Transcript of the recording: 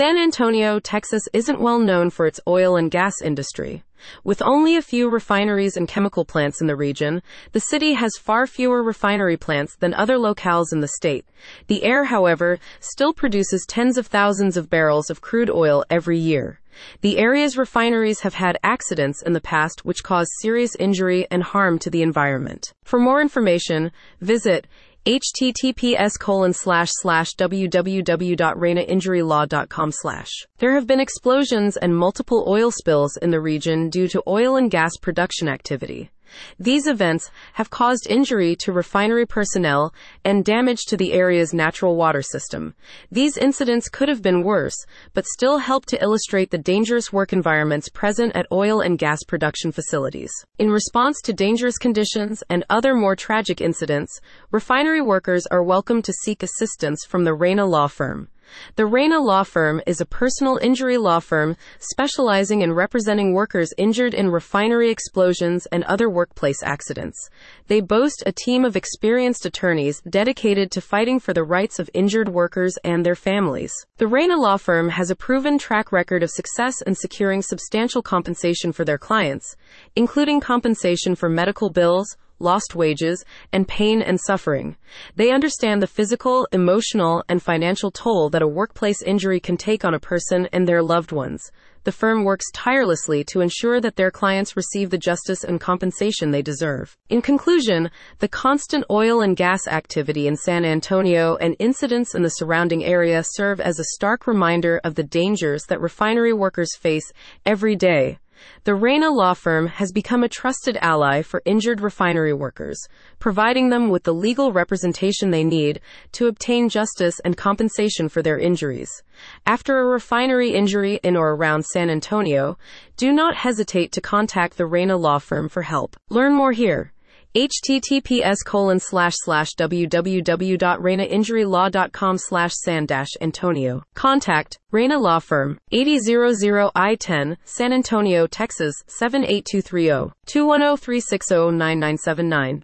San Antonio, Texas isn't well known for its oil and gas industry. With only a few refineries and chemical plants in the region, the city has far fewer refinery plants than other locales in the state. The air, however, still produces tens of thousands of barrels of crude oil every year. The area's refineries have had accidents in the past which caused serious injury and harm to the environment. For more information, visit https://www.reynainjurylaw.com/. There have been explosions and multiple oil spills in the region due to oil and gas production activity. These events have caused injury to refinery personnel and damage to the area's natural water system. These incidents could have been worse, but still help to illustrate the dangerous work environments present at oil and gas production facilities. In response to dangerous conditions and other more tragic incidents, refinery workers are welcome to seek assistance from the Reyna Law Firm. The Reyna Law Firm is a personal injury law firm specializing in representing workers injured in refinery explosions and other workplace accidents. They boast a team of experienced attorneys dedicated to fighting for the rights of injured workers and their families. The Reyna Law Firm has a proven track record of success in securing substantial compensation for their clients, including compensation for medical bills, lost wages, and pain and suffering. They understand the physical, emotional, and financial toll that a workplace injury can take on a person and their loved ones. The firm works tirelessly to ensure that their clients receive the justice and compensation they deserve. In conclusion, the constant oil and gas activity in San Antonio and incidents in the surrounding area serve as a stark reminder of the dangers that refinery workers face every day. The Reyna Law Firm has become a trusted ally for injured refinery workers, providing them with the legal representation they need to obtain justice and compensation for their injuries. After a refinery injury in or around San Antonio, do not hesitate to contact the Reyna Law Firm for help. Learn more here. https://www.reynainjurylaw.com/San-Antonio. Contact Reyna Law Firm, 8000 I-10, San Antonio, Texas 78230, 210-360-9979.